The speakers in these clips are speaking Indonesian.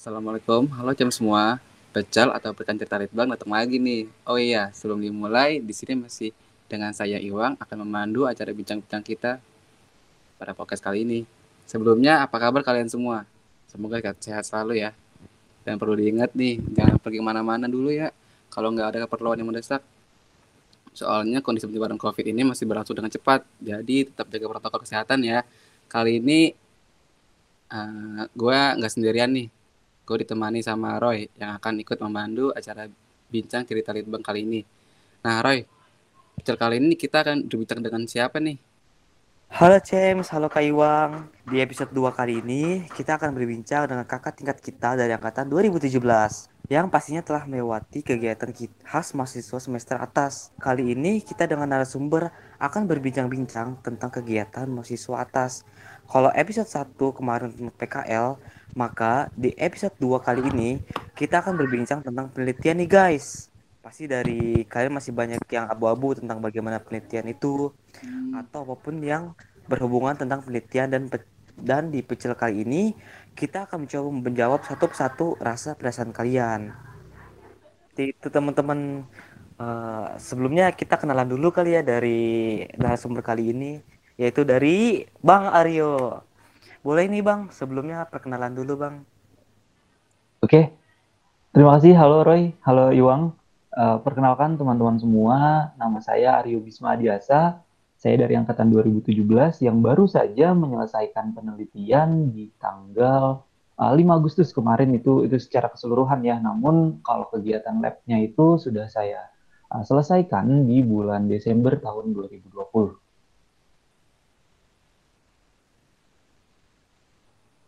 Assalamualaikum, halo jam semua. Pecel atau Berkan Cerita Litbang datang lagi nih. Oh iya, sebelum dimulai, di sini masih dengan saya Iwang akan memandu acara bincang-bincang kita pada podcast kali ini. Sebelumnya, apa kabar kalian semua? Semoga sehat selalu ya. Dan perlu diingat nih, jangan pergi kemana-mana dulu ya, kalau nggak ada keperluan yang mendesak. Soalnya kondisi penyebaran COVID ini masih berlangsung dengan cepat, jadi tetap jaga protokol kesehatan ya. Kali ini gue nggak sendirian nih, gue ditemani sama Roy yang akan ikut memandu acara bincang cerita Litbang kali ini. Nah Roy, bicara kali ini kita akan berbincang dengan siapa nih? Halo James, halo Kak Iwang. Di episode 2 kali ini kita akan berbincang dengan kakak tingkat kita dari angkatan 2017 yang pastinya telah melewati kegiatan khas mahasiswa semester atas. Kali ini kita dengan narasumber akan berbincang-bincang tentang kegiatan mahasiswa atas. Kalau episode 1 kemarin PKL, maka di episode 2 kali ini kita akan berbincang tentang penelitian nih guys. Pasti dari kalian masih banyak yang abu-abu tentang bagaimana penelitian itu atau apapun yang berhubungan tentang penelitian, dan di pecel kali ini kita akan mencoba menjawab satu persatu rasa perasaan kalian. Itu teman-teman, sebelumnya kita kenalan dulu kali ya dari narasumber kali ini, yaitu dari Bang Aryo. Boleh nih Bang, sebelumnya perkenalan dulu Bang. Oke, terima kasih. Halo Roy, halo Iwang. Perkenalkan teman-teman semua, nama saya Aryo Bisma Adhiasa. Saya dari angkatan 2017 yang baru saja menyelesaikan penelitian di tanggal 5 Agustus kemarin. Itu secara keseluruhan ya, namun kalau kegiatan labnya itu sudah saya selesaikan di bulan Desember tahun 2020.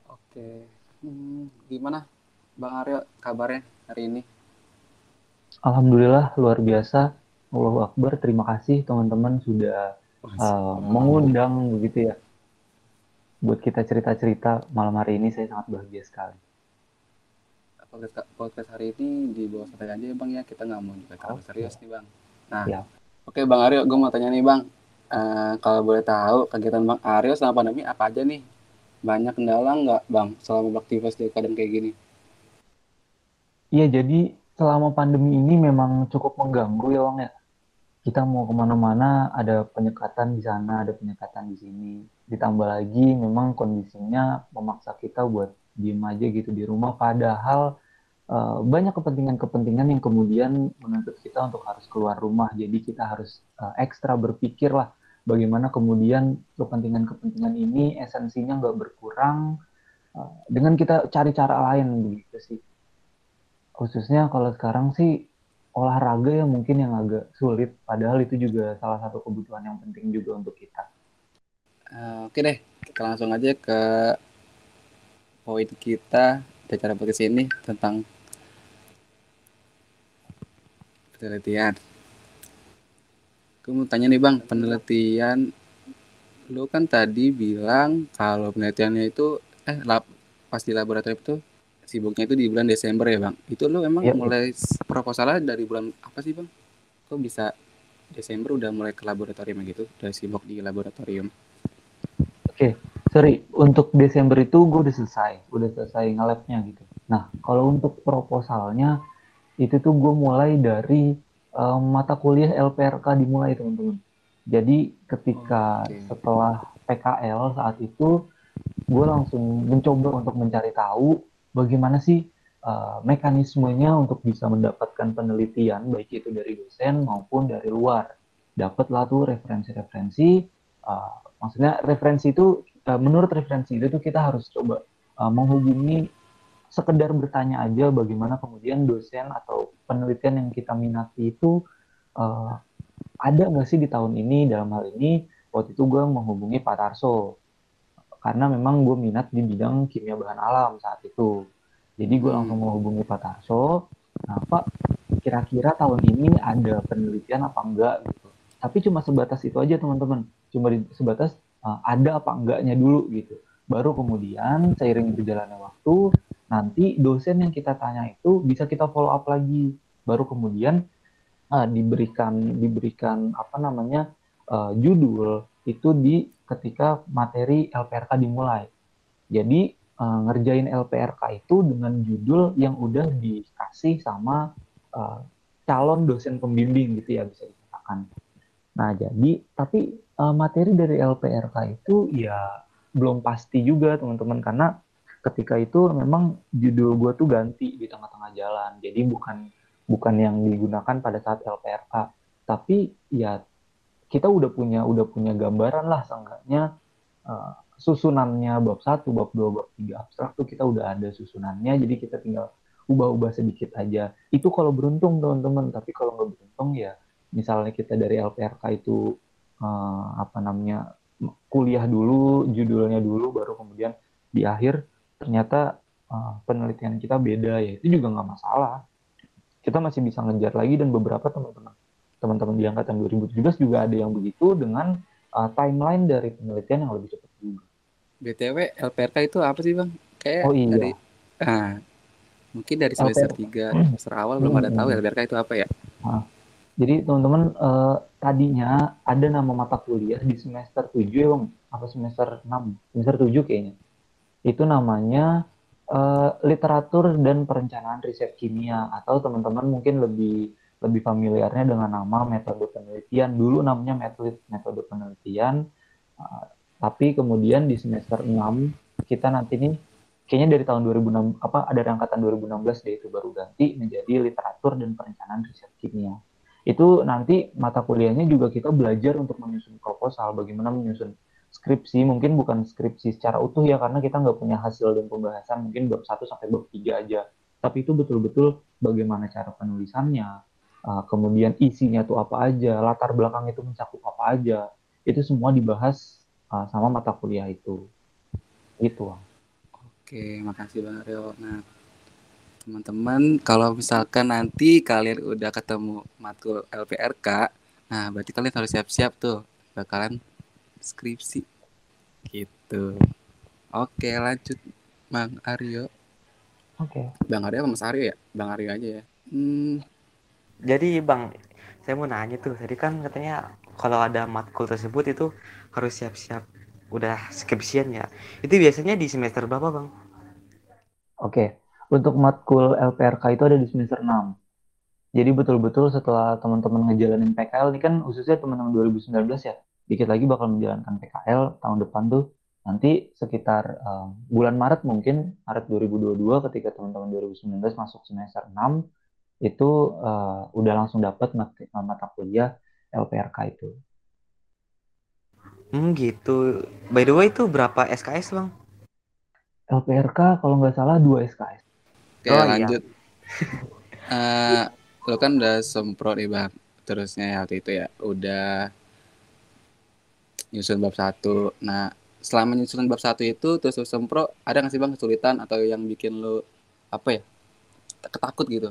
Oke, gimana Bang Aryo kabarnya hari ini? Alhamdulillah, luar biasa. Allahu Akbar, terima kasih teman-teman sudah mengundang begitu ya. Buat kita cerita-cerita malam hari ini, saya sangat bahagia sekali. Podcast hari ini di bawah santai aja ya Bang ya, kita nggak mau dikatakan serius nih Bang. Nah, ya. Oke Bang Aryo, gue mau tanya nih Bang, kalau boleh tahu kegiatan Bang Aryo selama pandemi apa aja nih? Banyak kendala nggak Bang selama beraktivitas di keadaan kayak gini? Iya, jadi selama pandemi ini memang cukup mengganggu ya Bang ya. Kita mau kemana-mana ada penyekatan di sana, ada penyekatan di sini. Ditambah lagi memang kondisinya memaksa kita buat diem aja gitu di rumah. Padahal banyak kepentingan-kepentingan yang kemudian menuntut kita untuk harus keluar rumah. Jadi kita harus ekstra berpikir lah, bagaimana kemudian kepentingan-kepentingan ini esensinya nggak berkurang dengan kita cari cara lain begitu sih. Khususnya kalau sekarang sih olahraga ya mungkin yang agak sulit, padahal itu juga salah satu kebutuhan yang penting juga untuk kita. Oke deh, kita langsung aja ke poin kita di acara podcast ini tentang penelitian. Gue mau tanya nih Bang, penelitian lu kan tadi bilang kalau penelitiannya itu pas di laboratorium itu sibuknya itu di bulan Desember ya Bang. Itu lu emang mulai proposalnya dari bulan apa sih Bang? Kok bisa Desember udah mulai ke laboratorium gitu? Udah sibuk di laboratorium. Oke, sorry. Untuk Desember itu gue udah selesai nge-labnya gitu. Nah, kalau untuk proposalnya itu tuh gue mulai dari mata kuliah LPRK dimulai teman-teman. Jadi ketika setelah PKL saat itu, gue langsung mencoba untuk mencari tahu bagaimana sih mekanismenya untuk bisa mendapatkan penelitian, baik itu dari dosen maupun dari luar. Dapatlah tuh referensi-referensi. Maksudnya referensi itu, menurut referensi itu tuh kita harus coba menghubungi, sekedar bertanya aja bagaimana kemudian dosen atau penelitian yang kita minati itu ada nggak sih di tahun ini. Dalam hal ini waktu itu gue menghubungi Pak Tarso karena memang gue minat di bidang kimia bahan alam saat itu. Jadi gue langsung menghubungi Pak Tarso, nah Pak kira-kira tahun ini ada penelitian apa enggak gitu. Tapi cuma sebatas itu aja teman-teman, cuma sebatas ada apa enggaknya dulu gitu. Baru kemudian seiring berjalannya waktu, nanti dosen yang kita tanya itu bisa kita follow up lagi. Baru kemudian diberikan apa namanya judul itu ketika materi LPRK dimulai. Jadi ngerjain LPRK itu dengan judul yang udah dikasih sama calon dosen pembimbing gitu ya, bisa dikatakan. Nah jadi, tapi materi dari LPRK itu ya belum pasti juga teman-teman, karena ketika itu memang judul gue tuh ganti di tengah-tengah jalan, jadi bukan yang digunakan pada saat LPRK, tapi ya kita udah punya gambaran lah seenggaknya susunannya bab 1, bab 2, bab 3 abstrak tuh kita udah ada susunannya, jadi kita tinggal ubah-ubah sedikit aja. Itu kalau beruntung teman-teman, tapi kalau nggak beruntung ya misalnya kita dari LPRK itu kuliah dulu, judulnya dulu, baru kemudian di akhir ternyata penelitian kita beda, ya itu juga nggak masalah. Kita masih bisa ngejar lagi, dan beberapa teman-teman di angkatan 2017 juga ada yang begitu dengan timeline dari penelitian yang lebih cepat juga. BTW LPRK itu apa sih Bang? Kayak mungkin dari semester 3 semester awal belum ada tahu LPRK itu apa ya? Jadi teman-teman tadinya ada nama mata kuliah di semester 7 ya Bang, apa semester 6? Semester 7 kayaknya. Itu namanya literatur dan perencanaan riset kimia, atau teman-teman mungkin lebih familiarnya dengan nama metode penelitian. Dulu namanya metode penelitian, tapi kemudian di semester 6 kita nanti nih kayaknya dari tahun 2006 dari angkatan 2016 deh itu baru ganti menjadi literatur dan perencanaan riset kimia. Itu nanti mata kuliahnya juga kita belajar untuk menyusun proposal, bagaimana menyusun skripsi, mungkin bukan skripsi secara utuh ya, karena kita nggak punya hasil dan pembahasan, mungkin bab 1 sampai bab 3 aja. Tapi itu betul-betul bagaimana cara penulisannya, kemudian isinya itu apa aja, latar belakang itu mencakup apa aja, itu semua dibahas sama mata kuliah itu. Gitu. Oke, makasih Bang Aryo. Nah, teman-teman, kalau misalkan nanti kalian udah ketemu matkul LPRK, nah berarti kalian harus siap-siap tuh, bakalan skripsi gitu. Oke, lanjut Bang Aryo. Oke. Bang Aryo apa Mas Aryo ya? Bang Aryo aja ya. Jadi Bang, saya mau nanya tuh, tadi kan katanya kalau ada matkul tersebut itu harus siap-siap udah skripsian ya. Itu biasanya di semester berapa Bang? Oke, untuk matkul LPRK itu ada di semester 6. Jadi betul-betul setelah teman-teman ngejalanin PKL, ini kan khususnya teman-teman 2019 ya, dikit lagi bakal menjalankan PKL tahun depan tuh, nanti sekitar bulan Maret mungkin, Maret 2022 ketika teman-teman 2019 masuk semester 6, itu udah langsung dapat mata kuliah LPRK itu. Gitu. By the way itu berapa SKS Bang? LPRK kalau nggak salah 2 SKS. Oke, lanjut. Iya. Lo kan udah sempro nih Bang, terusnya waktu itu ya, udah nyusun bab 1. Nah, selama nyusun bab 1 itu terus sempro, ada nggak sih Bang kesulitan atau yang bikin lo apa ya, ketakut gitu?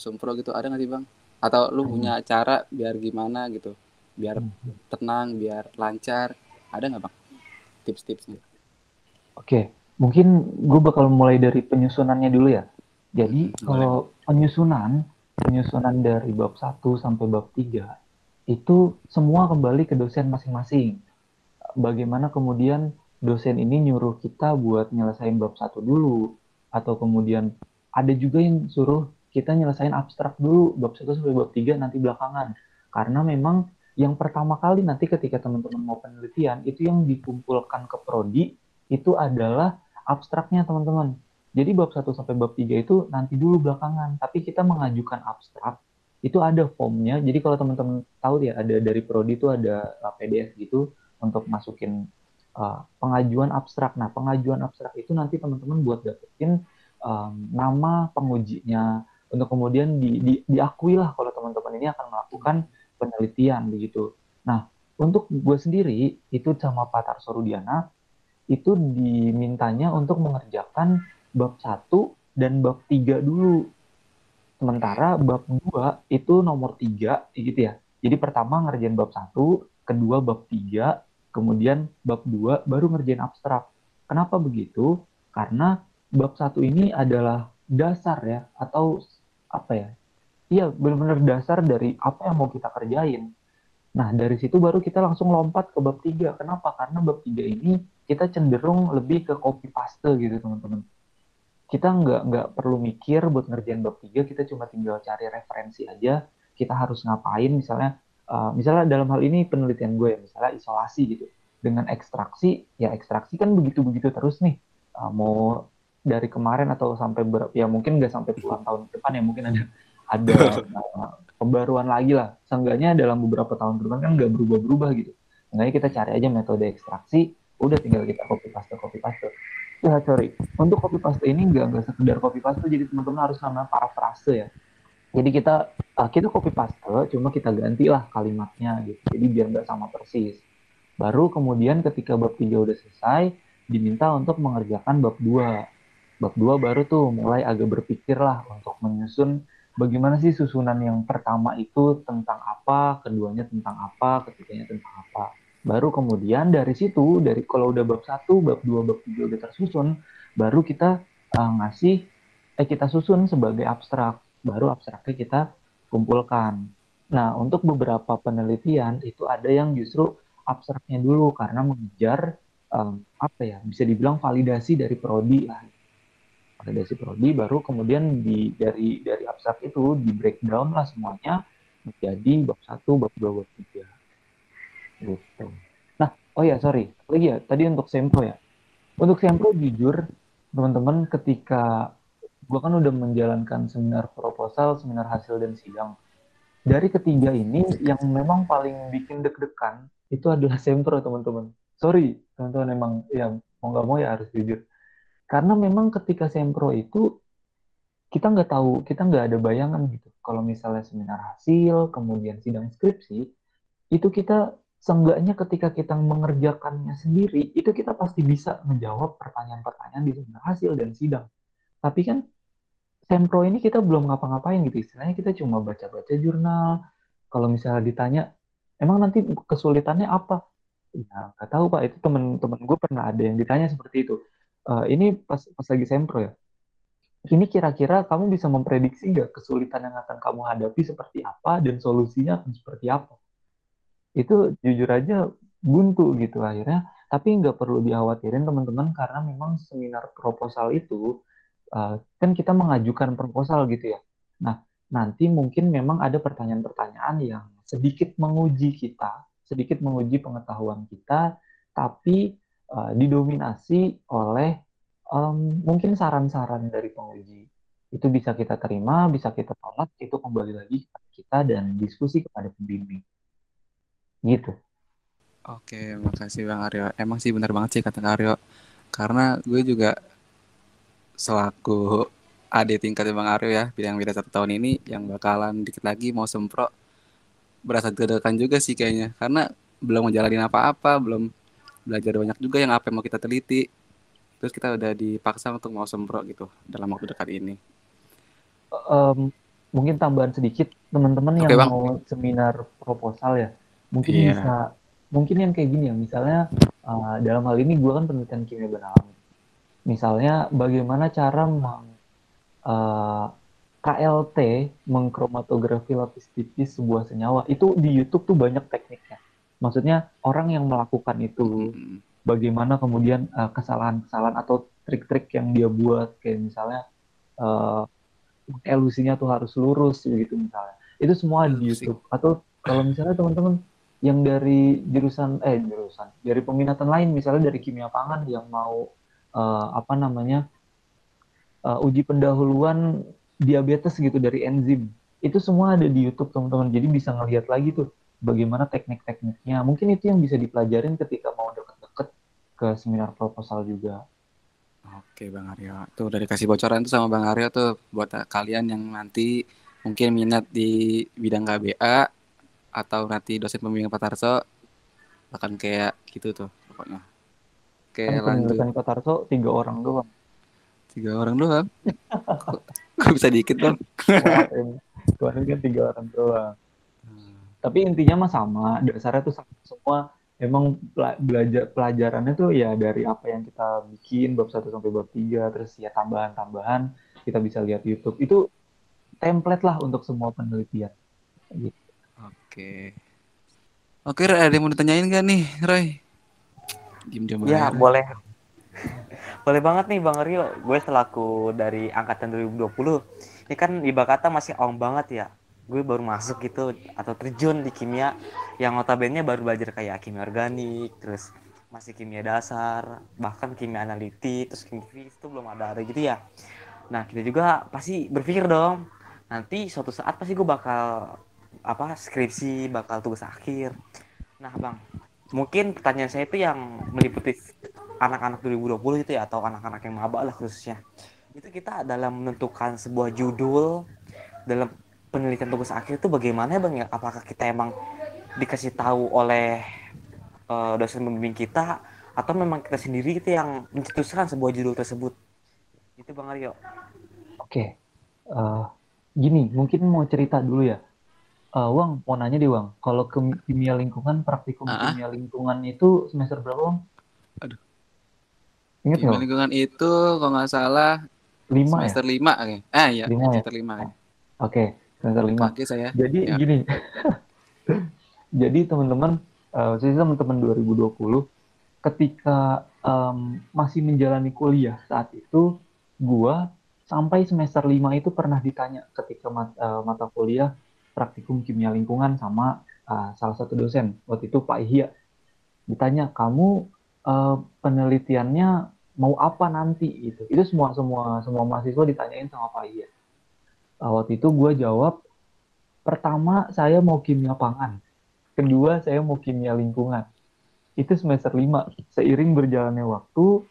Sempro gitu ada nggak sih Bang? Atau lo punya cara biar gimana gitu, biar tenang, biar lancar, ada nggak Bang tips-tipsnya? Oke, mungkin gue bakal mulai dari penyusunannya dulu ya. Jadi kalau penyusunan dari bab 1 sampai bab 3 itu semua kembali ke dosen masing-masing. Bagaimana kemudian dosen ini nyuruh kita buat nyelesain bab 1 dulu, atau kemudian ada juga yang suruh kita nyelesain abstrak dulu, bab 1 sampai bab 3 nanti belakangan. Karena memang yang pertama kali nanti ketika teman-teman mau penelitian, itu yang dikumpulkan ke prodi, itu adalah abstraknya teman-teman. Jadi bab 1 sampai bab 3 itu nanti dulu belakangan, tapi kita mengajukan abstrak, itu ada formnya. Jadi kalau teman-teman tahu ya, ada dari prodi itu ada PDF gitu untuk masukin pengajuan abstrak. Nah, pengajuan abstrak itu nanti teman-teman buat dapetin nama pengujinya untuk kemudian diakui lah kalau teman-teman ini akan melakukan penelitian begitu. Nah, untuk gue sendiri itu sama Pak Tarso itu dimintanya untuk mengerjakan bab 1 dan bab 3 dulu. Sementara bab 2 itu nomor 3 gitu ya. Jadi pertama ngerjain bab 1, kedua bab 3, kemudian bab 2 baru ngerjain abstrak. Kenapa begitu? Karena bab 1 ini adalah dasar ya, atau apa ya? Iya, benar-benar dasar dari apa yang mau kita kerjain. Nah, dari situ baru kita langsung lompat ke bab 3. Kenapa? Karena bab 3 ini kita cenderung lebih ke copy paste gitu teman-teman. Kita nggak perlu mikir buat ngerjain bab 3, kita cuma tinggal cari referensi aja. Kita harus ngapain misalnya, misalnya dalam hal ini penelitian gue ya, misalnya isolasi gitu. Dengan ekstraksi, ya ekstraksi kan begitu-begitu terus nih. Mau dari kemarin atau sampai ya mungkin nggak sampai puluhan tahun ke depan ya, mungkin ada pembaruan lagi lah. Seenggaknya dalam beberapa tahun ke depan kan nggak berubah-berubah gitu. Seenggaknya kita cari aja metode ekstraksi, udah tinggal kita copy paste. Ya sorry, untuk copy paste ini nggak sekedar copy paste, jadi teman-teman harus namanya parafrase ya. Jadi kita copy paste, cuma kita gantilah kalimatnya gitu. Jadi biar nggak sama persis. Baru kemudian ketika bab 3 udah selesai, diminta untuk mengerjakan bab 2. Bab 2 baru tuh mulai agak berpikirlah untuk menyusun bagaimana sih susunan yang pertama itu tentang apa, keduanya tentang apa, ketiganya tentang apa. Baru kemudian dari situ, kalau udah bab 1, bab 2, bab 3 udah tersusun, baru kita kita susun sebagai abstrak. Baru abstraknya kita kumpulkan. Nah, untuk beberapa penelitian itu ada yang justru abstraknya dulu karena mengejar bisa dibilang validasi dari prodi lah. Validasi prodi baru kemudian dari abstrak itu di breakdown lah semuanya menjadi bab 1, bab 2, bab 3. Gitu. Nah, oh ya sorry, lagi ya tadi untuk SEMPRO ya. Untuk SEMPRO jujur teman-teman, ketika gue kan udah menjalankan seminar proposal, seminar hasil dan sidang. Dari ketiga ini yang memang paling bikin deg-degan itu adalah SEMPRO teman-teman. Sorry teman-teman, emang ya mau nggak mau ya harus jujur. Karena memang ketika SEMPRO itu kita nggak ada bayangan gitu. Kalau misalnya seminar hasil, kemudian sidang skripsi, itu kita seenggaknya ketika kita mengerjakannya sendiri, itu kita pasti bisa menjawab pertanyaan-pertanyaan di seminar hasil dan sidang. Tapi kan SEMPRO ini kita belum ngapa-ngapain gitu. Istilahnya kita cuma baca-baca jurnal. Kalau misalnya ditanya, emang nanti kesulitannya apa? Ya, nggak tahu Pak, itu teman-teman gue pernah ada yang ditanya seperti itu. Ini pas lagi SEMPRO ya. Ini kira-kira kamu bisa memprediksi nggak kesulitan yang akan kamu hadapi seperti apa dan solusinya akan seperti apa? Itu jujur aja buntu gitu akhirnya. Tapi nggak perlu dikhawatirin teman-teman, karena memang seminar proposal itu kan kita mengajukan proposal gitu ya. Nah, nanti mungkin memang ada pertanyaan-pertanyaan yang sedikit menguji kita, sedikit menguji pengetahuan kita, tapi didominasi oleh mungkin saran-saran dari penguji. Itu bisa kita terima, bisa kita tolak, itu kembali lagi kepada kita dan diskusi kepada pembimbing. Gitu. Oke, makasih Bang Aryo. Emang sih benar banget sih kata Aryo. Karena gue juga selaku adik tingkatnya Bang Aryo ya, yang beda 1 tahun ini, yang bakalan dikit lagi mau sempro, berasa deg-degan juga sih kayaknya. Karena belum ngejalanin apa-apa, belum belajar banyak juga yang apa yang mau kita teliti. Terus kita udah dipaksa untuk mau sempro gitu dalam waktu dekat ini. Mungkin tambahan sedikit, teman-teman yang mau seminar proposal ya. Mungkin mungkin yang kayak gini ya, misalnya dalam hal ini gue kan penelitian kimia beralam. Misalnya bagaimana cara KLT mengkromatografi lapis tipis sebuah senyawa, itu di YouTube tuh banyak tekniknya. Maksudnya orang yang melakukan itu, bagaimana kemudian kesalahan-kesalahan atau trik-trik yang dia buat, kayak misalnya elusinya tuh harus lurus gitu misalnya. Itu semua di YouTube. Atau kalau misalnya teman-teman yang dari jurusan dari peminatan lain, misalnya dari kimia pangan yang mau uji pendahuluan diabetes gitu dari enzim, itu semua ada di YouTube teman-teman. Jadi bisa ngelihat lagi tuh bagaimana teknik-tekniknya. Mungkin itu yang bisa dipelajarin ketika mau deket-deket ke seminar proposal juga. Oke Bang Aryo, tuh udah dikasih bocoran tuh sama Bang Aryo tuh buat kalian yang nanti mungkin minat di bidang KBA atau nanti dosen pembimbing Pak Tarso, bahkan kayak gitu tuh pokoknya. Oke, lanjut. Dosen Pak Tarso 3 orang doang. 3 orang doang? Kok bisa dikit dong? Kemarin kan 3 orang doang. Tapi intinya mah sama, dasarnya tuh sama semua. Emang pelajarannya tuh ya dari apa yang kita bikin, bab 1 sampai bab 3, terus ya tambahan-tambahan kita bisa lihat YouTube. Itu template lah untuk semua penelitian. Gitu. Oke, Roy, ada yang mau ditanyain gak nih, Roy? Diem-diem ya, air. Boleh. Boleh banget nih Bang Rio. Gue selaku dari angkatan 2020, ini kan ibaratnya masih awam banget ya. Gue baru masuk gitu atau terjun di kimia yang notabene baru belajar kayak kimia organik, terus masih kimia dasar, bahkan kimia analitik, terus kimia fisik itu belum ada gitu ya. Nah, kita juga pasti berpikir dong, nanti suatu saat pasti gue bakal skripsi, bakal tugas akhir. Nah, Bang, mungkin pertanyaan saya itu yang meliputi anak-anak 2020 itu ya, atau anak-anak yang maba lah khususnya. Itu kita dalam menentukan sebuah judul dalam penelitian tugas akhir itu bagaimana Bang ya? Apakah kita emang dikasih tahu oleh dosen pembimbing kita, atau memang kita sendiri itu yang mencetuskan sebuah judul tersebut? Itu Bang Aryo. Oke, gini mungkin mau cerita dulu ya. Wang, mau nanya deh Wang, kalau kimia lingkungan, praktikum kimia lingkungan itu semester berapa Wang? Aduh. Ingat kimia lingkungan itu kalau nggak salah 5 semester ya? 5 kayaknya. Ah iya, semester 5 ya. Oke. Saya. Jadi ya. Gini, jadi teman-teman, teman-teman 2020, ketika masih menjalani kuliah saat itu, gua sampai semester 5 itu pernah ditanya ketika mata kuliah praktikum kimia lingkungan sama salah satu dosen, waktu itu Pak Ihya, ditanya kamu penelitiannya mau apa nanti gitu. Itu semua mahasiswa ditanyain sama Pak Ihya. Waktu itu gue jawab, pertama saya mau kimia pangan, kedua saya mau kimia lingkungan. Itu semester 5. Seiring berjalannya waktu,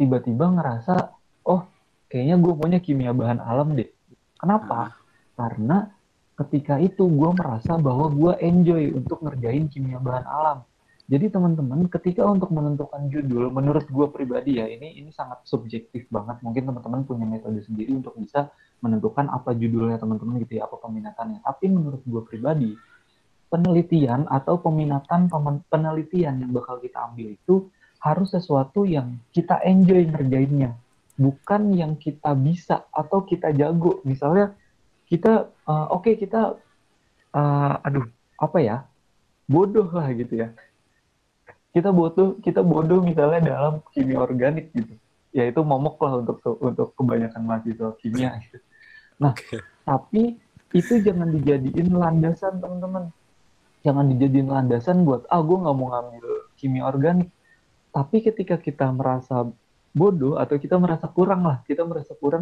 tiba-tiba ngerasa, oh kayaknya gue punya kimia bahan alam deh. Kenapa? Karena ketika itu gue merasa bahwa gue enjoy untuk ngerjain kimia bahan alam. Jadi teman-teman, ketika untuk menentukan judul, menurut gue pribadi ya, ini sangat subjektif banget. Mungkin teman-teman punya metode sendiri untuk bisa menentukan apa judulnya teman-teman gitu ya, apa peminatannya. Tapi menurut gue pribadi, penelitian atau peminatan penelitian yang bakal kita ambil itu harus sesuatu yang kita enjoy ngerjainnya. Bukan yang kita bisa atau kita jago. Misalnya, bodoh lah gitu ya. Kita bodoh misalnya dalam kimia organik gitu. Ya itu momok lah untuk kebanyakan mahasiswa kimia gitu. Nah, tapi itu jangan dijadiin landasan, teman-teman. Jangan dijadiin landasan buat gue nggak mau ngambil kimia organik. Tapi ketika kita merasa bodoh atau kita merasa kurang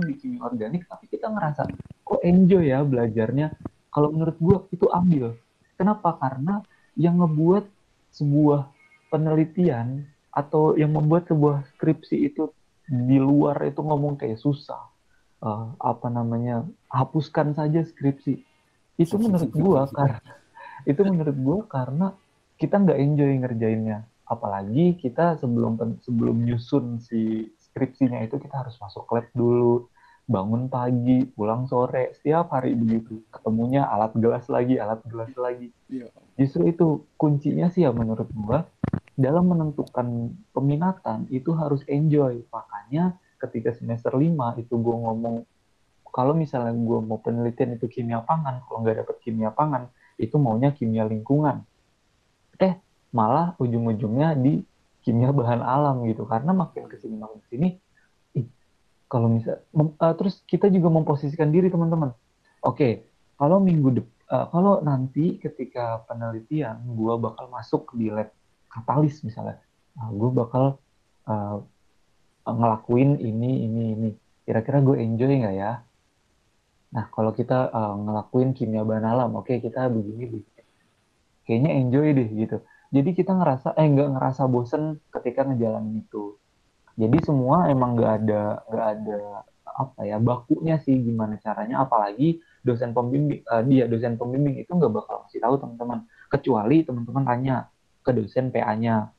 di kimia organik, tapi kita ngerasa kok enjoy ya belajarnya. Kalau menurut gue itu ambil. Kenapa? Karena yang ngebuat sebuah penelitian atau yang membuat sebuah skripsi itu di luar itu ngomong kayak susah, hapuskan saja skripsi itu menurut gua karena kita nggak enjoy ngerjainnya. Apalagi kita sebelum nyusun si skripsinya itu kita harus masuk lab dulu, bangun pagi, pulang sore, setiap hari begitu. Ketemunya alat gelas lagi. Justru itu kuncinya sih ya menurut gua, dalam menentukan peminatan itu harus enjoy. Makanya ketika semester 5 itu gua ngomong, kalau misalnya gua mau penelitian itu kimia pangan, kalau nggak dapet kimia pangan, itu maunya kimia lingkungan. Malah ujung-ujungnya di kimia bahan alam gitu. Karena makin kesini, kalau misal, terus kita juga memposisikan diri teman-teman. Oke, kalau kalau nanti ketika penelitian gue bakal masuk di lab katalis misalnya, gue bakal ngelakuin ini. Kira-kira gue enjoy nggak ya? Nah, kalau kita ngelakuin kimia bahan alam, oke kita begini, kayaknya enjoy deh gitu. Jadi kita nggak ngerasa bosen ketika ngejalanin itu. Jadi semua emang nggak ada bakunya sih gimana caranya, apalagi dosen pembimbing itu nggak bakal ngasih tahu teman-teman, kecuali teman-teman tanya ke dosen PA-nya.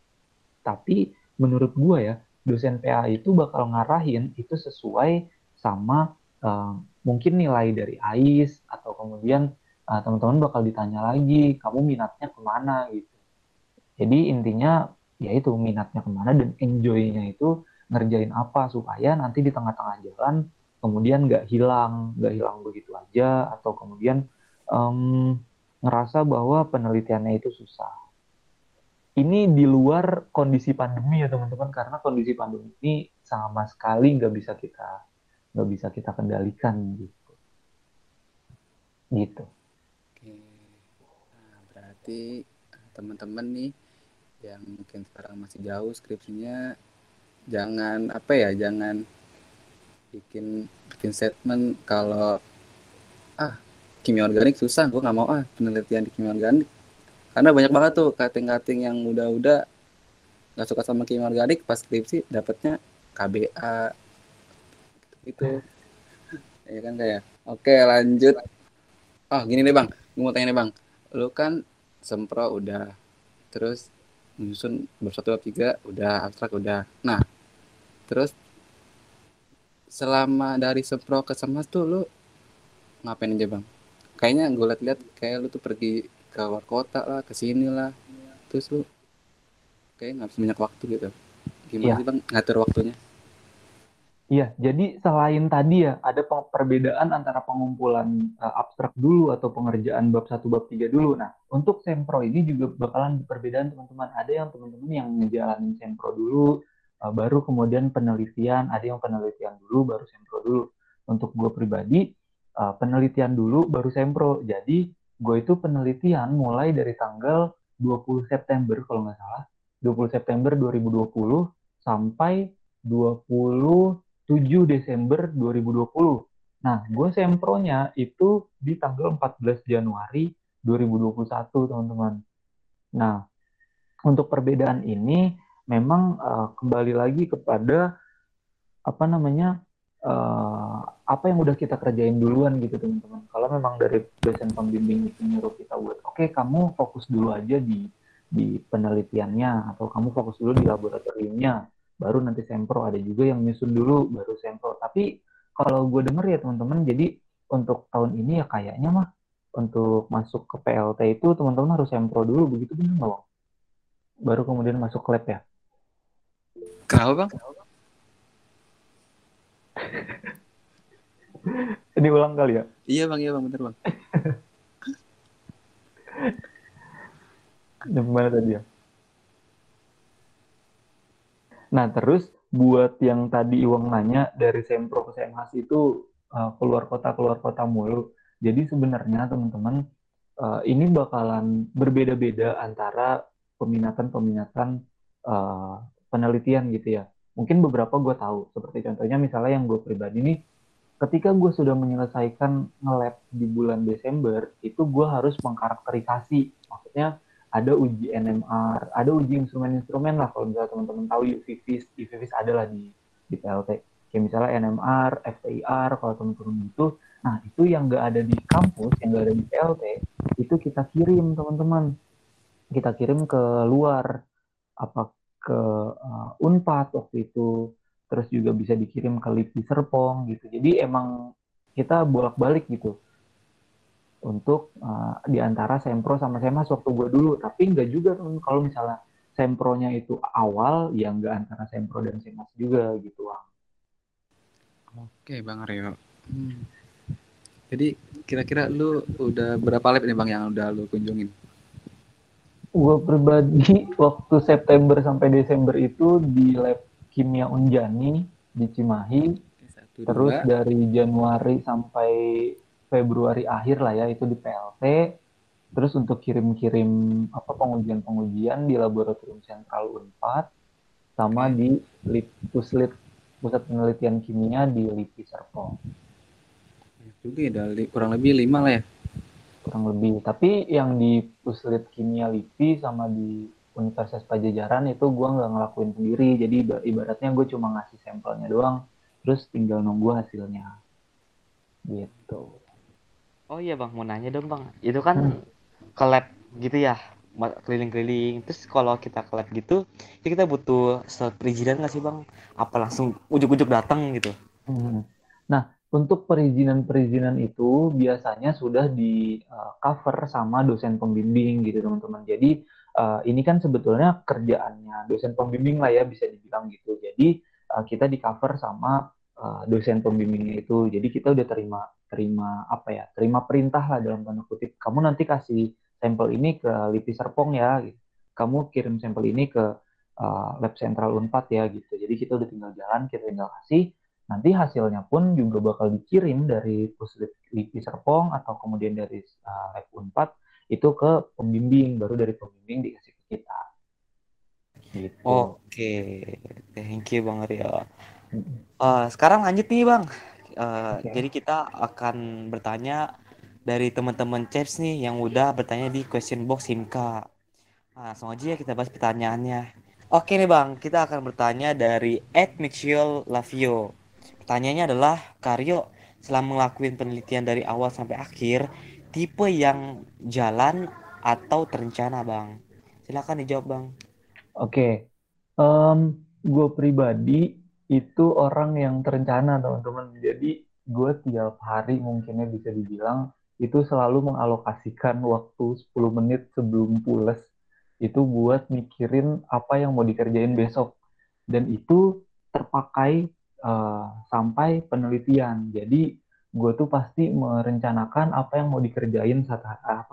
Tapi menurut gua ya, dosen PA itu bakal ngarahin itu sesuai sama mungkin nilai dari AIS, atau kemudian teman-teman bakal ditanya lagi kamu minatnya kemana gitu. Jadi intinya ya itu, minatnya kemana dan enjoy-nya itu ngerjain apa, supaya nanti di tengah-tengah jalan kemudian nggak hilang begitu aja, atau kemudian ngerasa bahwa penelitiannya itu susah. ini di luar kondisi pandemi ya teman-teman, karena kondisi pandemi ini sama sekali nggak bisa kita kendalikan gitu. Oke. Nah, berarti teman-teman nih yang mungkin sekarang masih jauh skripsinya, jangan bikin statement kalau kimia organik susah, gue nggak mau penelitian di kimia organik, karena banyak banget tuh kating-kating yang muda-muda nggak suka sama kimia organik, pas skripsi dapatnya KBA gitu. Ya kan kayak. Oke, lanjut. Gini deh Bang, gue mau tanya deh Bang, lu kan sempro udah, terus nyusun bab 1, bab 3 udah, abstrak udah. Nah, terus selama dari sempro ke SEMHAS tuh lu ngapain aja Bang? Kayaknya gue liat-liat kayak lu tuh pergi ke luar kota lah, ke sini lah. Terus lu kayak nggak banyak waktu gitu. Gimana sih Bang ngatur waktunya? Iya, jadi selain tadi ya, ada perbedaan antara pengumpulan abstrak dulu atau pengerjaan bab 1, bab 3 dulu. Nah, untuk SEMPRO ini juga bakalan perbedaan teman-teman. Ada yang teman-teman yang ngejalanin SEMPRO dulu, baru kemudian penelitian. Ada yang penelitian dulu, baru SEMPRO dulu. Untuk gue pribadi, penelitian dulu, baru SEMPRO. Jadi, gue itu penelitian mulai dari tanggal 20 September, kalau nggak salah. 20 September 2020 sampai 7 Desember 2020. Nah, gue sempronya itu di tanggal 14 Januari 2021, teman-teman. Nah, untuk perbedaan ini memang kembali lagi kepada apa yang udah kita kerjain duluan gitu, teman-teman. Kalau memang dari dosen pembimbing itu nyuruh kita buat, oke, kamu fokus dulu aja di penelitiannya, atau kamu fokus dulu di laboratoriumnya. Baru nanti sempro, ada juga yang nyusun dulu, baru sempro. Tapi kalau gue denger ya teman-teman, jadi untuk tahun ini ya kayaknya mah, untuk masuk ke PLT itu teman-teman harus sempro dulu, begitu bener nggak Bang? Baru kemudian masuk ke lab ya? Kenapa Bang? Ini ulang kali ya? Iya bang, bener Bang. Gimana tadi ya? Nah, terus buat yang tadi Iwang nanya dari SEMPRO ke SEMHAS itu keluar kota mulu. Jadi sebenarnya teman-teman ini bakalan berbeda-beda antara peminatan penelitian gitu ya. Mungkin beberapa gue tahu. Seperti contohnya misalnya yang gue pribadi nih, ketika gue sudah menyelesaikan nge-lab di bulan Desember, itu gue harus mengkarakterisasi. Maksudnya ada uji NMR, ada uji instrumen-instrumen lah, kalau misalnya teman-teman tahu UV-Vis adalah di PLT. Kayak misalnya NMR, FTIR, kalau teman-teman butuh. Nah, itu yang nggak ada di kampus, yang nggak ada di PLT, itu kita kirim, teman-teman. Kita kirim ke luar, ke Unpad waktu itu, terus juga bisa dikirim ke LIPI Serpong, gitu. Jadi emang kita bolak-balik gitu. Untuk di antara sempro sama SEMHAS waktu gue dulu. Tapi nggak juga kalau misalnya sempronya itu awal, ya nggak antara sempro dan SEMHAS juga gitu. Oke Bang Aryo. Jadi kira-kira lu udah berapa lab nih Bang yang udah lu kunjungin? Gue pribadi waktu September sampai Desember itu di lab Kimia Unjani di Cimahi. Terus dari Januari sampai Februari akhir lah ya, itu di PLT. Terus untuk kirim-kirim pengujian-pengujian di Laboratorium Sentral Unpad sama di Puslab Pusat Penelitian Kimia di LIPI Serpong. Juga ya, kurang lebih 5 lah ya. Kurang lebih. Tapi yang di Puslab Kimia LIPI sama di Universitas Pajajaran itu gue nggak ngelakuin sendiri. Jadi ibaratnya gue cuma ngasih sampelnya doang, terus tinggal nunggu hasilnya. Gitu. Oh iya Bang, mau nanya dong Bang, itu kan ke lab gitu ya, keliling-keliling. Terus kalau kita ke lab gitu, ya kita butuh surat perizinan nggak sih Bang? Apa langsung ujuk-ujuk datang gitu? Nah, untuk perizinan-perizinan itu biasanya sudah di cover sama dosen pembimbing gitu teman-teman. Jadi ini kan sebetulnya kerjaannya dosen pembimbing lah ya, bisa dibilang gitu. Jadi kita di cover sama dosen pembimbingnya itu. Jadi kita udah terima perintah lah dalam tanda kutip, kamu nanti kasih sampel ini ke LIPI Serpong ya, kamu kirim sampel ini ke lab sentral Unpad ya gitu. Jadi kita udah tinggal jalan, kita tinggal kasih. Nanti hasilnya pun juga bakal dikirim dari Puslit LIPI Serpong atau kemudian dari lab Unpad itu ke pembimbing, baru dari pembimbing dikasih ke kita. Gitu. Oke, thank you Bang Aryo. Sekarang lanjut nih Bang. Jadi kita akan bertanya dari teman-teman chefs nih yang udah bertanya di question box Himka. Nah, langsung aja ya kita bahas pertanyaannya. Oke nih Bang, kita akan bertanya dari @mixiol_lavio. Pertanyaannya adalah, Karyo, selama ngelakuin penelitian dari awal sampai akhir, tipe yang jalan atau terencana Bang? Silakan dijawab Bang. Oke, gue pribadi itu orang yang terencana teman-teman. Jadi gue tiap hari mungkinnya bisa dibilang itu selalu mengalokasikan waktu 10 menit sebelum pules itu buat mikirin apa yang mau dikerjain besok, dan itu terpakai sampai penelitian. Jadi gue tuh pasti merencanakan apa yang mau dikerjain saat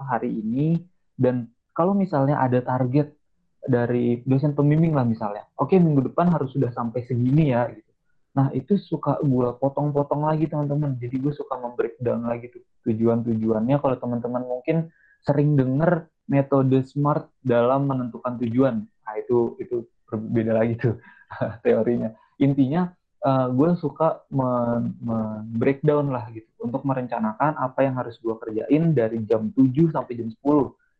hari ini, dan kalau misalnya ada target dari dosen pembimbing lah misalnya, oke minggu depan harus sudah sampai segini ya gitu. Nah itu suka gue potong-potong lagi teman-teman. Jadi gue suka membreakdown lagi tuh tujuan-tujuannya. Kalau teman-teman mungkin sering denger metode SMART dalam menentukan tujuan, nah itu berbeda lagi tuh teorinya. Intinya gue suka breakdown lah gitu untuk merencanakan apa yang harus gue kerjain dari jam 7 sampai jam 10.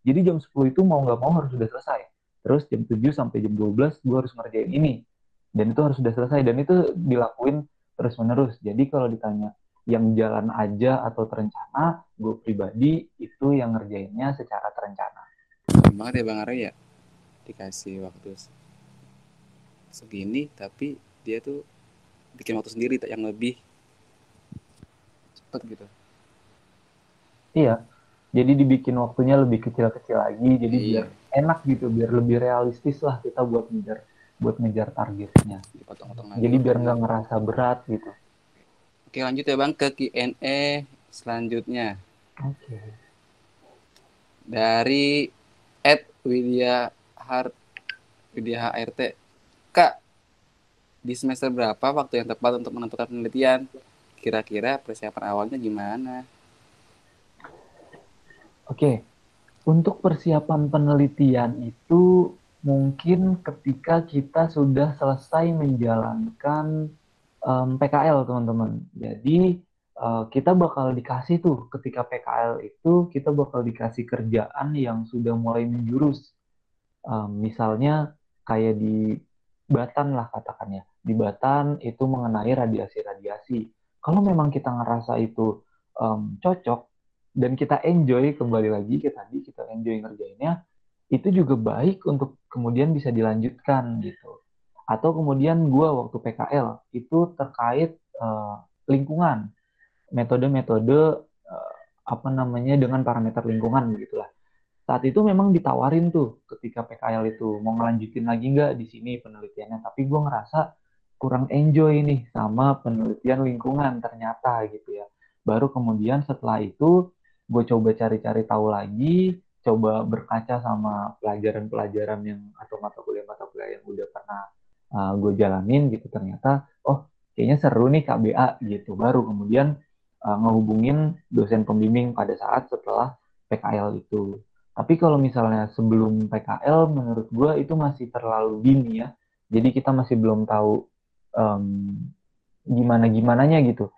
Jadi jam 10 itu mau nggak mau harus sudah selesai. Terus jam 7 sampai jam 12 gue harus ngerjain ini. Dan itu harus sudah selesai, dan itu dilakuin terus-menerus. Jadi kalau ditanya yang jalan aja atau terencana, gue pribadi itu yang ngerjainnya secara terencana. Emang deh Bang Aryo ya, dikasih waktu segini, tapi dia tuh bikin waktu sendiri yang lebih cepat gitu. Iya, jadi dibikin waktunya lebih kecil-kecil lagi, jadi biar enak gitu, biar lebih realistis lah kita buat ngejar targetnya. Jadi biar nggak ngerasa berat gitu. Oke lanjut ya Bang ke Q&A selanjutnya. Oke. Dari @widya hrt, Kak, di semester berapa waktu yang tepat untuk menentukan penelitian? Kira-kira persiapan awalnya gimana? Oke, untuk persiapan penelitian itu mungkin ketika kita sudah selesai menjalankan PKL, teman-teman. Jadi, kita bakal dikasih tuh ketika PKL itu, kita bakal dikasih kerjaan yang sudah mulai menjurus. Misalnya, kayak di Batan lah katakannya. Di Batan itu mengenai radiasi-radiasi. Kalau memang kita ngerasa itu cocok, dan kita enjoy, kembali lagi ke tadi, kita enjoy ngerjainnya, itu juga baik untuk kemudian bisa dilanjutkan gitu. Atau kemudian gue waktu PKL itu terkait lingkungan, metode-metode dengan parameter lingkungan begitulah. Saat itu memang ditawarin tuh ketika PKL itu mau ngelanjutin lagi nggak di sini penelitiannya, tapi gue ngerasa kurang enjoy nih sama penelitian lingkungan ternyata gitu ya. Baru kemudian setelah itu gue coba cari-cari tahu lagi, coba berkaca sama pelajaran-pelajaran yang atau mata kuliah yang udah pernah gue jalanin gitu. Ternyata oh kayaknya seru nih KBA gitu. Baru kemudian ngehubungin dosen pembimbing pada saat setelah PKL itu. Tapi kalau misalnya sebelum PKL menurut gue itu masih terlalu dini ya. Jadi kita masih belum tahu gimana-gimananya gitu.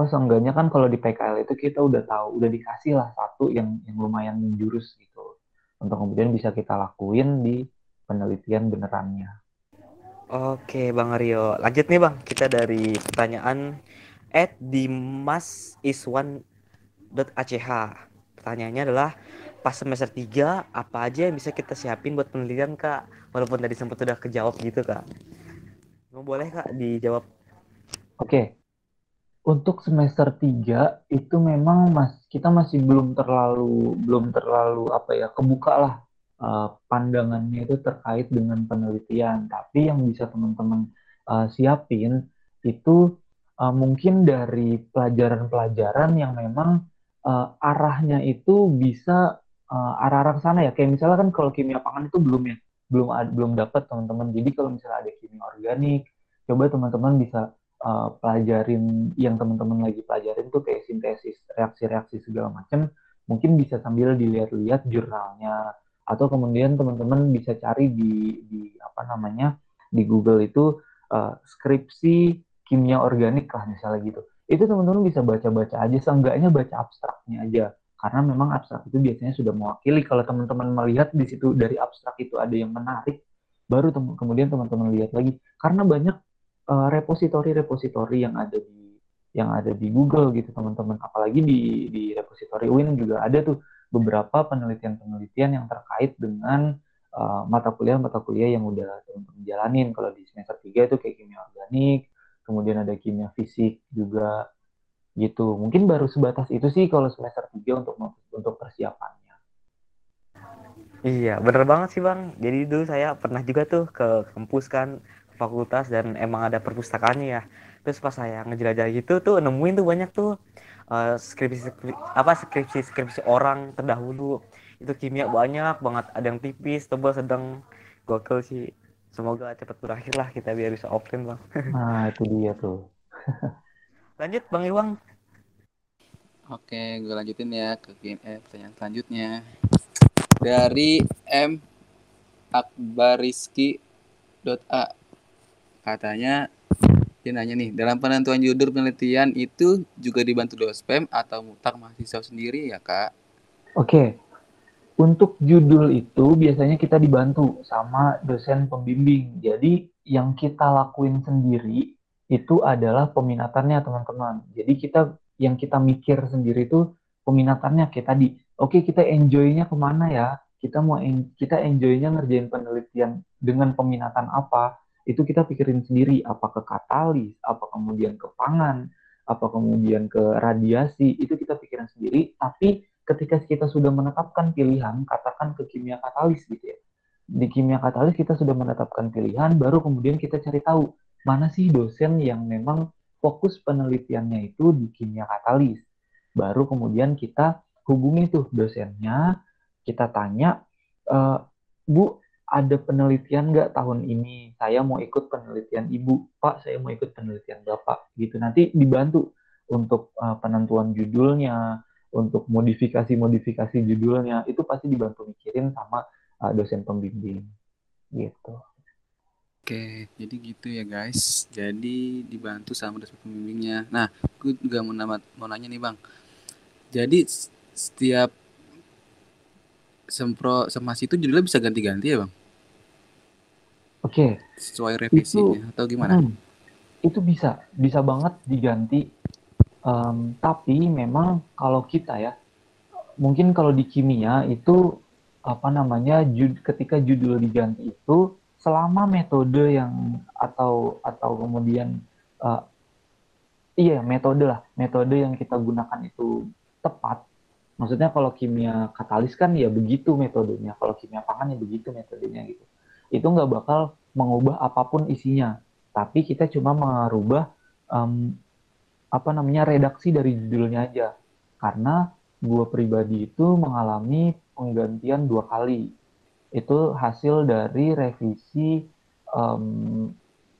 Seenggaknya kan kalau di PKL itu kita udah tahu, udah dikasih lah satu yang lumayan menjurus gitu untuk kemudian bisa kita lakuin di penelitian benerannya. Oke Bang Aryo, lanjut nih Bang, kita dari pertanyaan @dimasiswan.ach. Pertanyaannya adalah, pas semester 3 apa aja yang bisa kita siapin buat penelitian Kak? Walaupun tadi sempat udah kejawab gitu Kak, boleh Kak dijawab? Oke. Untuk semester 3 itu memang kita masih belum terlalu apa ya, kebuka lah pandangannya itu terkait dengan penelitian. Tapi yang bisa teman-teman siapin itu mungkin dari pelajaran-pelajaran yang memang arahnya itu bisa arah-arah ke sana ya. Kayak misalnya kan kalau kimia pangan itu belum ya, belum dapat teman-teman. Jadi kalau misalnya ada kimia organik, coba teman-teman bisa pelajarin yang teman-teman lagi pelajarin tuh kayak sintesis, reaksi-reaksi segala macam. Mungkin bisa sambil dilihat-lihat jurnalnya, atau kemudian teman-teman bisa cari di apa namanya di Google itu skripsi kimia organik lah misalnya gitu. Itu teman-teman bisa baca-baca aja, seenggaknya baca abstraknya aja. Karena memang abstrak itu biasanya sudah mewakili. Kalau teman-teman melihat di situ dari abstrak itu ada yang menarik, baru kemudian teman-teman lihat lagi. Karena banyak repositori-repositori yang ada di Google gitu teman-teman. Apalagi di repositori UIN juga ada tuh beberapa penelitian-penelitian yang terkait dengan mata kuliah yang udah teman-teman jalanin. Kalau di semester 3 itu kayak kimia organik, kemudian ada kimia fisik juga gitu. Mungkin baru sebatas itu sih kalau semester 3 untuk persiapannya. Iya, bener banget sih Bang. Jadi dulu saya pernah juga tuh ke kampus kan, fakultas, dan emang ada perpustakaannya ya. Terus pas saya ngejelajah gitu tuh nemuin tuh banyak tuh skripsi orang terdahulu. Itu kimia banyak banget, ada yang tipis, tebal, sedang, gokil sih. Semoga cepat berakhir lah kita biar bisa offline Bang. Nah itu dia tuh. Lanjut Bang Iwang. Oke, gue lanjutin ya ke pertanyaan selanjutnya. Dari M Akbariski.a, katanya dia nanya nih, dalam penentuan judul penelitian itu juga dibantu dospem atau mutlak mahasiswa sendiri ya Kak? Oke. Untuk judul itu biasanya kita dibantu sama dosen pembimbing. Jadi yang kita lakuin sendiri itu adalah peminatannya teman-teman. Jadi yang kita mikir sendiri itu peminatannya kayak tadi. Oke, kita enjoy-nya kemana ya? Kita enjoy-nya ngerjain penelitian dengan peminatan apa? Itu kita pikirin sendiri. Apa ke katalis? Apa kemudian ke pangan? Apa kemudian ke radiasi? Itu kita pikirin sendiri. Tapi ketika kita sudah menetapkan pilihan, katakan ke kimia katalis gitu ya. Di kimia katalis kita sudah menetapkan pilihan, baru kemudian kita cari tahu mana sih dosen yang memang fokus penelitiannya itu di kimia katalis. Baru kemudian kita hubungi tuh dosennya, kita tanya, Bu, ada penelitian nggak tahun ini? Saya mau ikut penelitian Ibu, Pak, saya mau ikut penelitian Bapak. Gitu. Nanti dibantu untuk penentuan judulnya, untuk modifikasi-modifikasi judulnya, itu pasti dibantu mikirin sama dosen pembimbing gitu. Oke, jadi gitu ya guys, jadi dibantu sama dosen pembimbingnya. Nah, gue juga mau nanya nih Bang, jadi setiap sempro semasi itu judulnya bisa ganti-ganti ya Bang? Oke, sesuai revisinya itu, atau gimana? Itu bisa banget diganti. Tapi memang kalau kita ya, mungkin kalau di kimia itu apa namanya ketika judul diganti itu selama metode yang atau kemudian metode yang kita gunakan itu tepat. Maksudnya kalau kimia katalis kan ya begitu metodenya, kalau kimia pangan ya begitu metodenya gitu. Itu nggak bakal mengubah apapun isinya, tapi kita cuma merubah redaksi dari judulnya aja. Karena gue pribadi itu mengalami penggantian 2 kali. Itu hasil dari revisi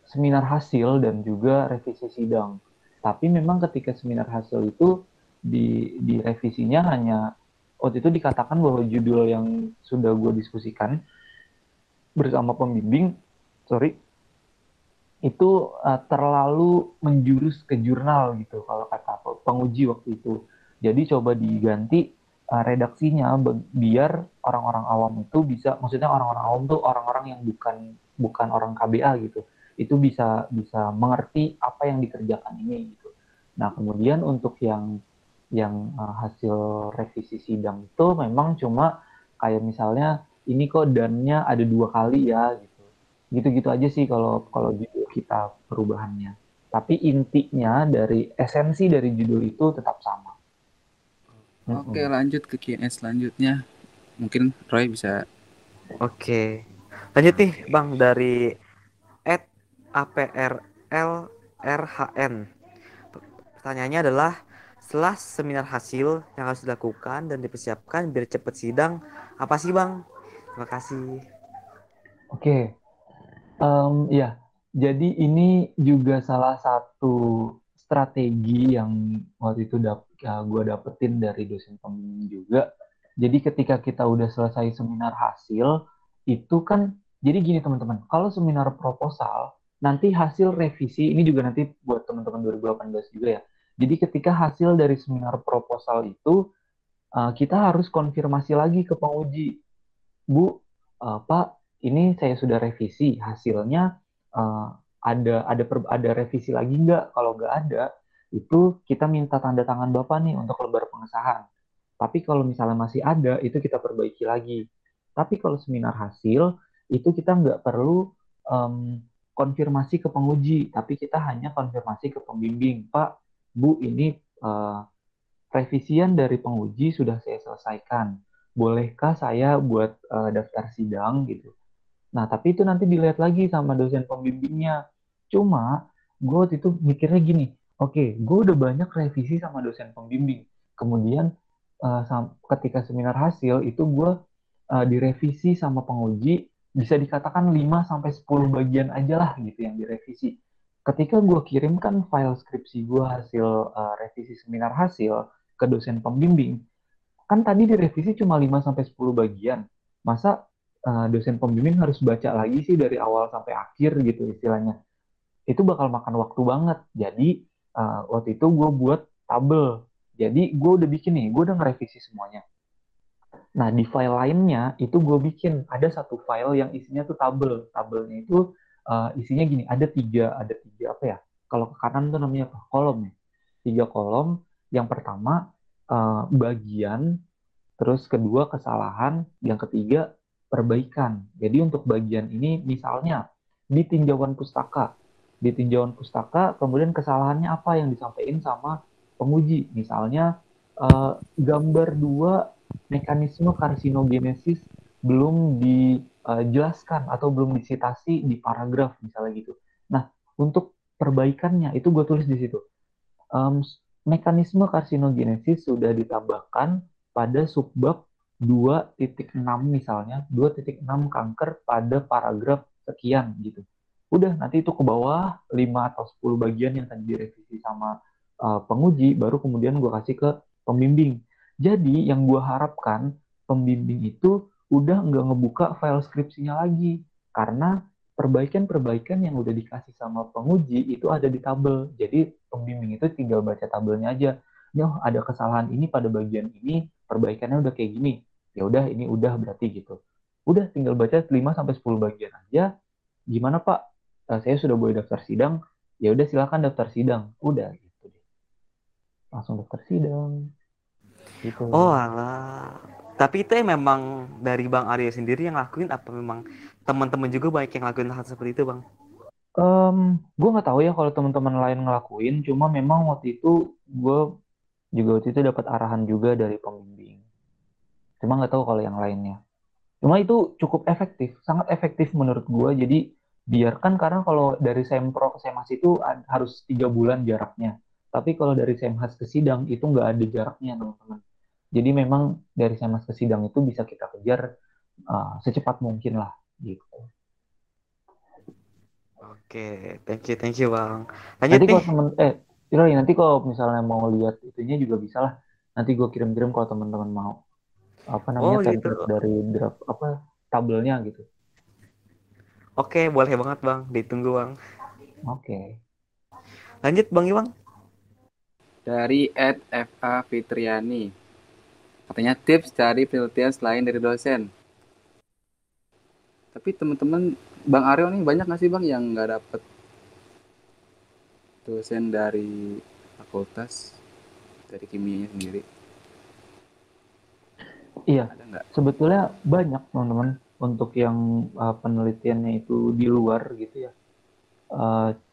seminar hasil dan juga revisi sidang. Tapi memang ketika seminar hasil itu di revisinya hanya waktu itu dikatakan bahwa judul yang sudah gue diskusikan bersama pembimbing, itu terlalu menjurus ke jurnal gitu kalau kata penguji waktu itu. Jadi coba diganti redaksinya biar orang-orang awam itu bisa, maksudnya orang-orang awam tuh orang-orang yang bukan orang KBA gitu. Itu bisa mengerti apa yang dikerjakan ini gitu. Nah, kemudian untuk yang hasil revisi sidang itu memang cuma kayak misalnya ini kok dannya ada 2 kali ya gitu. Gitu-gitu aja sih kalau judul kita perubahannya. Tapi intinya dari esensi dari judul itu tetap sama. Oke, lanjut ke Q&A selanjutnya. Mungkin Roy bisa. Oke. Lanjut nih Bang dari @APRLRHN. Pertanyaannya adalah Setelah seminar hasil yang harus dilakukan dan dipersiapkan biar cepat sidang, apa sih Bang? Terima kasih. Oke, ya. Jadi ini juga salah satu strategi yang waktu itu gue dapetin dari dosen pembimbing juga. Jadi ketika kita udah selesai seminar hasil, itu kan, jadi gini teman-teman, kalau seminar proposal, nanti hasil revisi, ini juga nanti buat teman-teman 2018 juga ya. Jadi ketika hasil dari seminar proposal itu, kita harus konfirmasi lagi ke penguji. Bu, Pak, ini saya sudah revisi, hasilnya ada revisi lagi nggak? Kalau nggak ada, itu kita minta tanda tangan Bapak nih untuk lembar pengesahan. Tapi kalau misalnya masih ada, itu kita perbaiki lagi. Tapi kalau seminar hasil, itu kita nggak perlu konfirmasi ke penguji, tapi kita hanya konfirmasi ke pembimbing. Pak, Bu, ini revisian dari penguji sudah saya selesaikan. Bolehkah saya buat daftar sidang gitu? Nah, tapi itu nanti dilihat lagi sama dosen pembimbingnya. Cuma, gue waktu itu mikirnya gini, oke, gue udah banyak revisi sama dosen pembimbing. Kemudian, ketika seminar hasil, itu gue direvisi sama penguji, bisa dikatakan 5-10 bagian aja lah gitu yang direvisi. Ketika gue kirimkan file skripsi gue hasil revisi seminar hasil ke dosen pembimbing, kan tadi direvisi cuma 5-10 bagian. Masa dosen pembimbing harus baca lagi sih dari awal sampai akhir gitu istilahnya. Itu bakal makan waktu banget. Jadi waktu itu gue buat tabel. Jadi gue udah bikin nih, gue udah ngerevisi semuanya. Nah di file lainnya itu gue bikin ada satu file yang isinya tuh tabel. Tabelnya itu isinya gini, ada tiga apa ya? Kalau ke kanan tuh namanya apa? Kolomnya. 3 kolom. Yang pertama bagian, terus kedua kesalahan, yang ketiga perbaikan. Jadi untuk bagian ini misalnya di tinjauan pustaka kemudian kesalahannya apa yang disampaikan sama penguji, misalnya gambar 2 mekanisme karsinogenesis belum dijelaskan atau belum disitasi di paragraf misalnya gitu. Nah untuk perbaikannya itu gue tulis di situ mekanisme karsinogenesis sudah ditambahkan pada subbab 2.6 misalnya, 2.6 kanker pada paragraf sekian gitu. Udah, nanti itu ke bawah 5 atau 10 bagian yang tadi direvisi sama penguji, baru kemudian gue kasih ke pembimbing. Jadi yang gue harapkan, pembimbing itu udah nggak ngebuka file skripsinya lagi. Karena perbaikan-perbaikan yang udah dikasih sama penguji itu ada di tabel. Jadi pembimbing itu tinggal baca tabelnya aja. Oh, ada kesalahan ini pada bagian ini, perbaikannya udah kayak gini. Ya udah, ini udah berarti gitu. Udah tinggal baca 5 sampai 10 bagian aja. Gimana, Pak? Saya sudah boleh daftar sidang. Ya udah silakan daftar sidang. Udah gitu deh. Langsung daftar sidang. Gitu. Oh, alah. Tapi itu memang dari Bang Aryo sendiri yang lakuin apa memang teman-teman juga banyak yang lakuin hal seperti itu, Bang? Gue nggak tahu ya kalau teman-teman lain ngelakuin, cuma memang waktu itu gue juga waktu itu dapat arahan juga dari pembimbing. Cuma nggak tahu kalau yang lainnya. Cuma itu cukup efektif, sangat efektif menurut gue. Jadi biarkan, karena kalau dari SEMPRO ke SEMHAS itu harus 3 bulan jaraknya. Tapi kalau dari SEMHAS ke sidang itu nggak ada jaraknya teman-teman. Jadi memang dari SEMHAS ke sidang itu bisa kita kejar secepat mungkin lah gitu. Oke, thank you Bang. Lanjut nih. Nanti kalau misalnya mau lihat itunya juga bisa lah. Nanti gue kirim-kirim kalau teman-teman mau. Apa namanya, gitu. Dari draft apa tabelnya gitu. Oke, boleh banget Bang. Ditunggu Bang. Oke. Lanjut Bang Iwang. Dari @FA Fitriani. Katanya tips cari penelitian selain dari dosen. Tapi teman-teman Bang Aryo nih banyak nggak sih Bang yang nggak dapet dosen dari fakultas, dari kimianya sendiri? Iya, sebetulnya banyak teman-teman untuk yang penelitiannya itu di luar gitu ya.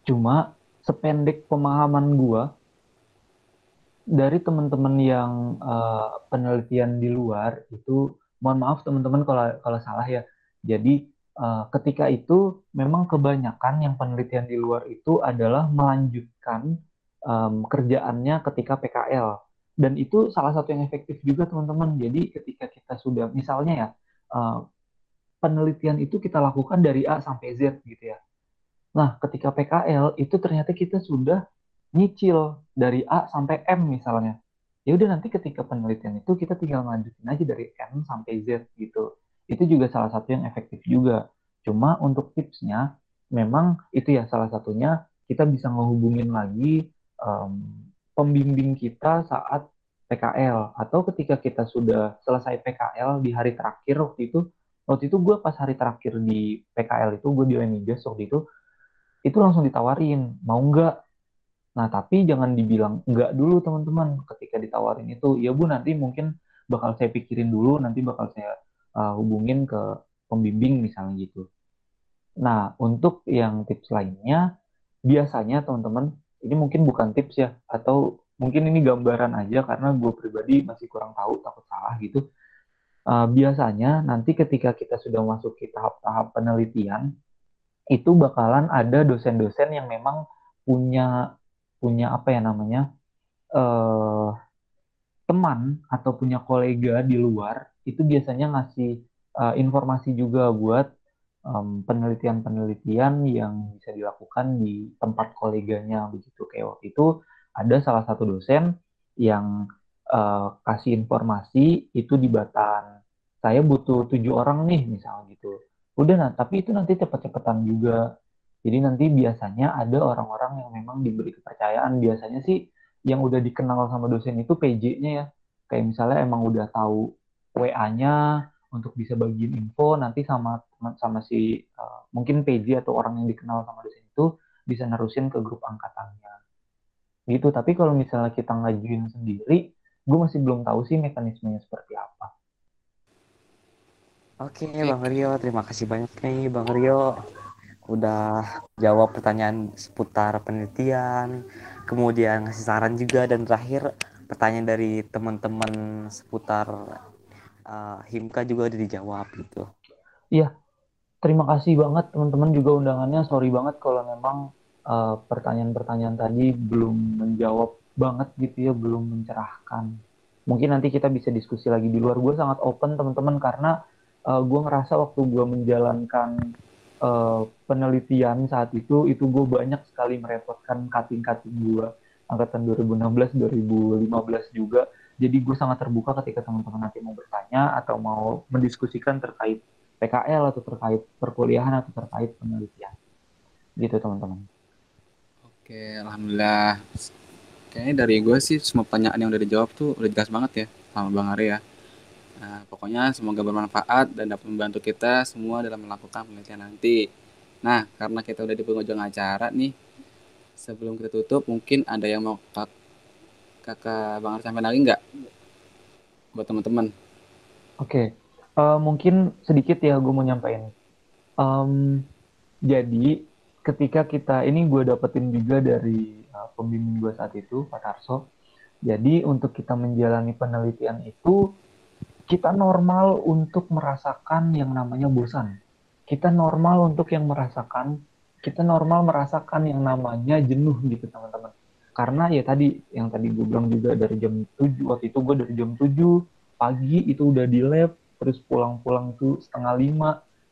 Cuma sependek pemahaman gua dari teman-teman yang penelitian di luar itu, mohon maaf teman-teman kalau salah ya. Jadi ketika itu memang kebanyakan yang penelitian di luar itu adalah melanjutkan kerjaannya ketika PKL. Dan itu salah satu yang efektif juga, teman-teman. Jadi ketika kita sudah, misalnya ya, penelitian itu kita lakukan dari A sampai Z gitu ya. Nah, ketika PKL itu ternyata kita sudah nyicil dari A sampai M misalnya. Ya udah, nanti ketika penelitian itu kita tinggal lanjutin aja dari N sampai Z gitu. Itu juga salah satu yang efektif juga. Cuma untuk tipsnya, memang itu ya salah satunya kita bisa ngehubungin lagi pembimbing kita saat PKL. Atau ketika kita sudah selesai PKL di hari terakhir waktu itu. Waktu itu gue pas hari terakhir di PKL itu, gue di Omega waktu itu langsung ditawarin, mau nggak? Nah, tapi jangan dibilang nggak dulu, teman-teman. Ketika ditawarin itu, ya Bu, nanti mungkin bakal saya pikirin dulu, nanti bakal saya hubungin ke pembimbing misalnya gitu. Nah, untuk yang tips lainnya, biasanya teman-teman, ini mungkin bukan tips ya, atau mungkin ini gambaran aja karena gue pribadi masih kurang tahu, takut salah gitu. Biasanya nanti ketika kita sudah masuk ke tahap-tahap penelitian, itu bakalan ada dosen-dosen yang memang punya apa ya namanya, teman atau punya kolega di luar, itu biasanya ngasih informasi juga buat penelitian-penelitian yang bisa dilakukan di tempat koleganya begitu. Kayak waktu itu ada salah satu dosen yang kasih informasi itu di Batan, saya butuh 7 orang nih misalnya gitu. Udah, nah tapi itu nanti cepet-cepetan juga. Jadi nanti biasanya ada orang-orang yang memang diberi kepercayaan. Biasanya sih yang udah dikenal sama dosen itu PJ-nya ya. Kayak misalnya emang udah tahu WA-nya untuk bisa bagiin info, nanti sama si mungkin PJ atau orang yang dikenal sama dosen itu bisa nerusin ke grup angkatannya gitu. Tapi kalau misalnya kita ngajuin sendiri, gue masih belum tahu sih mekanismenya seperti apa. Oke, Bang Rio, terima kasih banyak nih Bang Rio. Udah jawab pertanyaan seputar penelitian, kemudian ngasih saran juga, dan terakhir pertanyaan dari teman-teman seputar Himka juga udah dijawab gitu. Iya, terima kasih banget teman-teman juga undangannya. Sorry banget kalau memang pertanyaan-pertanyaan tadi belum menjawab banget gitu ya, belum mencerahkan. Mungkin nanti kita bisa diskusi lagi di luar. Gue sangat open teman-teman, karena gue ngerasa waktu gue menjalankan penelitian saat itu gue banyak sekali merepotkan kating-kating gue angkatan 2016, 2015 juga. Jadi gue sangat terbuka ketika teman-teman nanti mau bertanya atau mau mendiskusikan terkait PKL atau terkait perkuliahan atau terkait penelitian gitu teman-teman. Oke, alhamdulillah. Kayaknya dari gue sih semua pertanyaan yang udah dijawab tuh udah jelas banget ya sama Bang Arya. Nah, pokoknya semoga bermanfaat dan dapat membantu kita semua dalam melakukan penelitian nanti. Nah, karena kita udah di penghujung acara nih, sebelum kita tutup mungkin ada yang mau kakak Bang Arya sampaikan lagi nggak buat teman-teman? Oke, mungkin sedikit ya gue mau nyampaikan. Jadi ketika kita ini gue dapetin juga dari pembimbing gue saat itu, Pak Tarso. Jadi untuk kita menjalani penelitian itu, kita normal untuk merasakan yang namanya bosan. Kita normal untuk yang merasakan, kita normal merasakan yang namanya jenuh gitu teman-teman. Karena ya tadi, yang tadi gue bilang juga dari jam 7, waktu itu gue dari jam 7 pagi itu udah di lab, terus pulang-pulang tuh setengah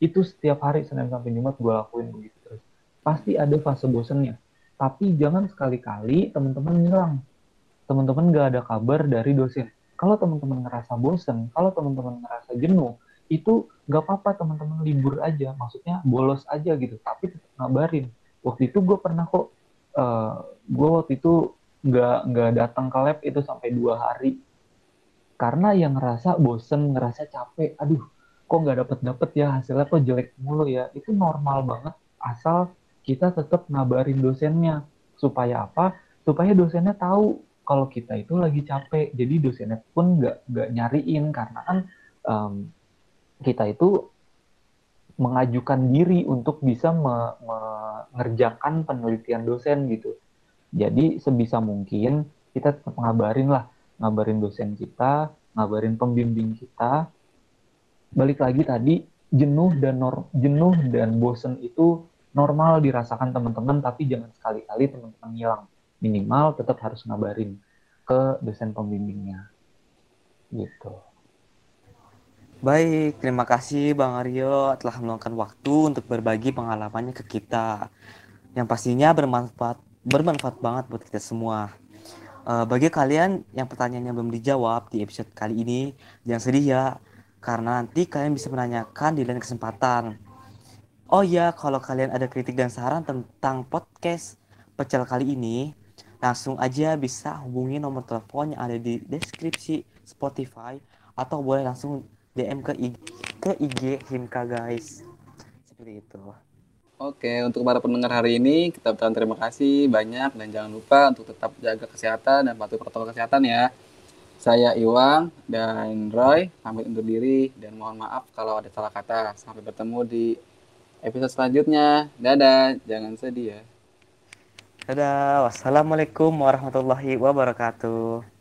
5, itu setiap hari Senin sampai Jumat gue lakuin begitu terus. Pasti ada fase bosannya. Tapi jangan sekali-kali teman-teman bilang, teman-teman gak ada kabar dari dosen. Kalau teman-teman ngerasa bosen, kalau teman-teman ngerasa jenuh, itu gak apa-apa teman-teman libur aja. Maksudnya bolos aja gitu, tapi tetap ngabarin. Waktu itu gue pernah kok, gue waktu itu gak datang ke lab itu sampai 2 hari. Karena yang ngerasa bosen, ngerasa capek, aduh kok gak dapet-dapet ya, hasilnya kok jelek mulu ya. Itu normal banget, asal kita tetap ngabarin dosennya. Supaya apa? Supaya dosennya tahu kalau kita itu lagi capek. Jadi dosennya pun nggak nyariin, karena kan kita itu mengajukan diri untuk bisa mengerjakan penelitian dosen gitu. Jadi sebisa mungkin kita tetap ngabarin lah, ngabarin dosen kita, ngabarin pembimbing kita. Balik lagi tadi, jenuh dan bosen itu normal dirasakan teman-teman, tapi jangan sekali-kali teman-teman hilang. Minimal tetap harus ngabarin. ke dosen pembimbingnya. Gitu. Baik, terima kasih Bang Aryo telah meluangkan waktu untuk berbagi pengalamannya ke kita. Yang pastinya bermanfaat banget buat kita semua. Bagi kalian yang pertanyaannya belum dijawab di episode kali ini, jangan sedih ya, karena nanti kalian bisa menanyakan di lain kesempatan. Oh iya, kalau kalian ada kritik dan saran tentang podcast Pecel kali ini, langsung aja bisa hubungi nomor telepon yang ada di deskripsi Spotify, atau boleh langsung DM ke IG Himka, guys. Seperti itu. Oke, untuk para pendengar hari ini, kita ucapkan terima kasih banyak. Dan jangan lupa untuk tetap jaga kesehatan dan patuhi protokol kesehatan ya. Saya Iwang dan Roy pamit undur diri. Dan mohon maaf kalau ada salah kata. Sampai bertemu di episode selanjutnya. Dadah, jangan sedih ya. Dadah, wassalamualaikum warahmatullahi wabarakatuh.